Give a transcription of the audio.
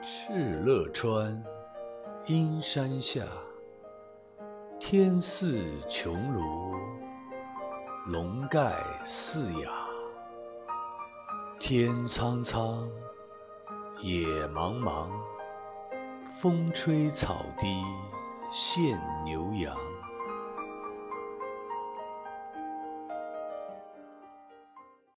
敕勒川，阴山下，天似穹庐，笼盖四野。天苍苍，野茫茫，风吹草低见牛羊。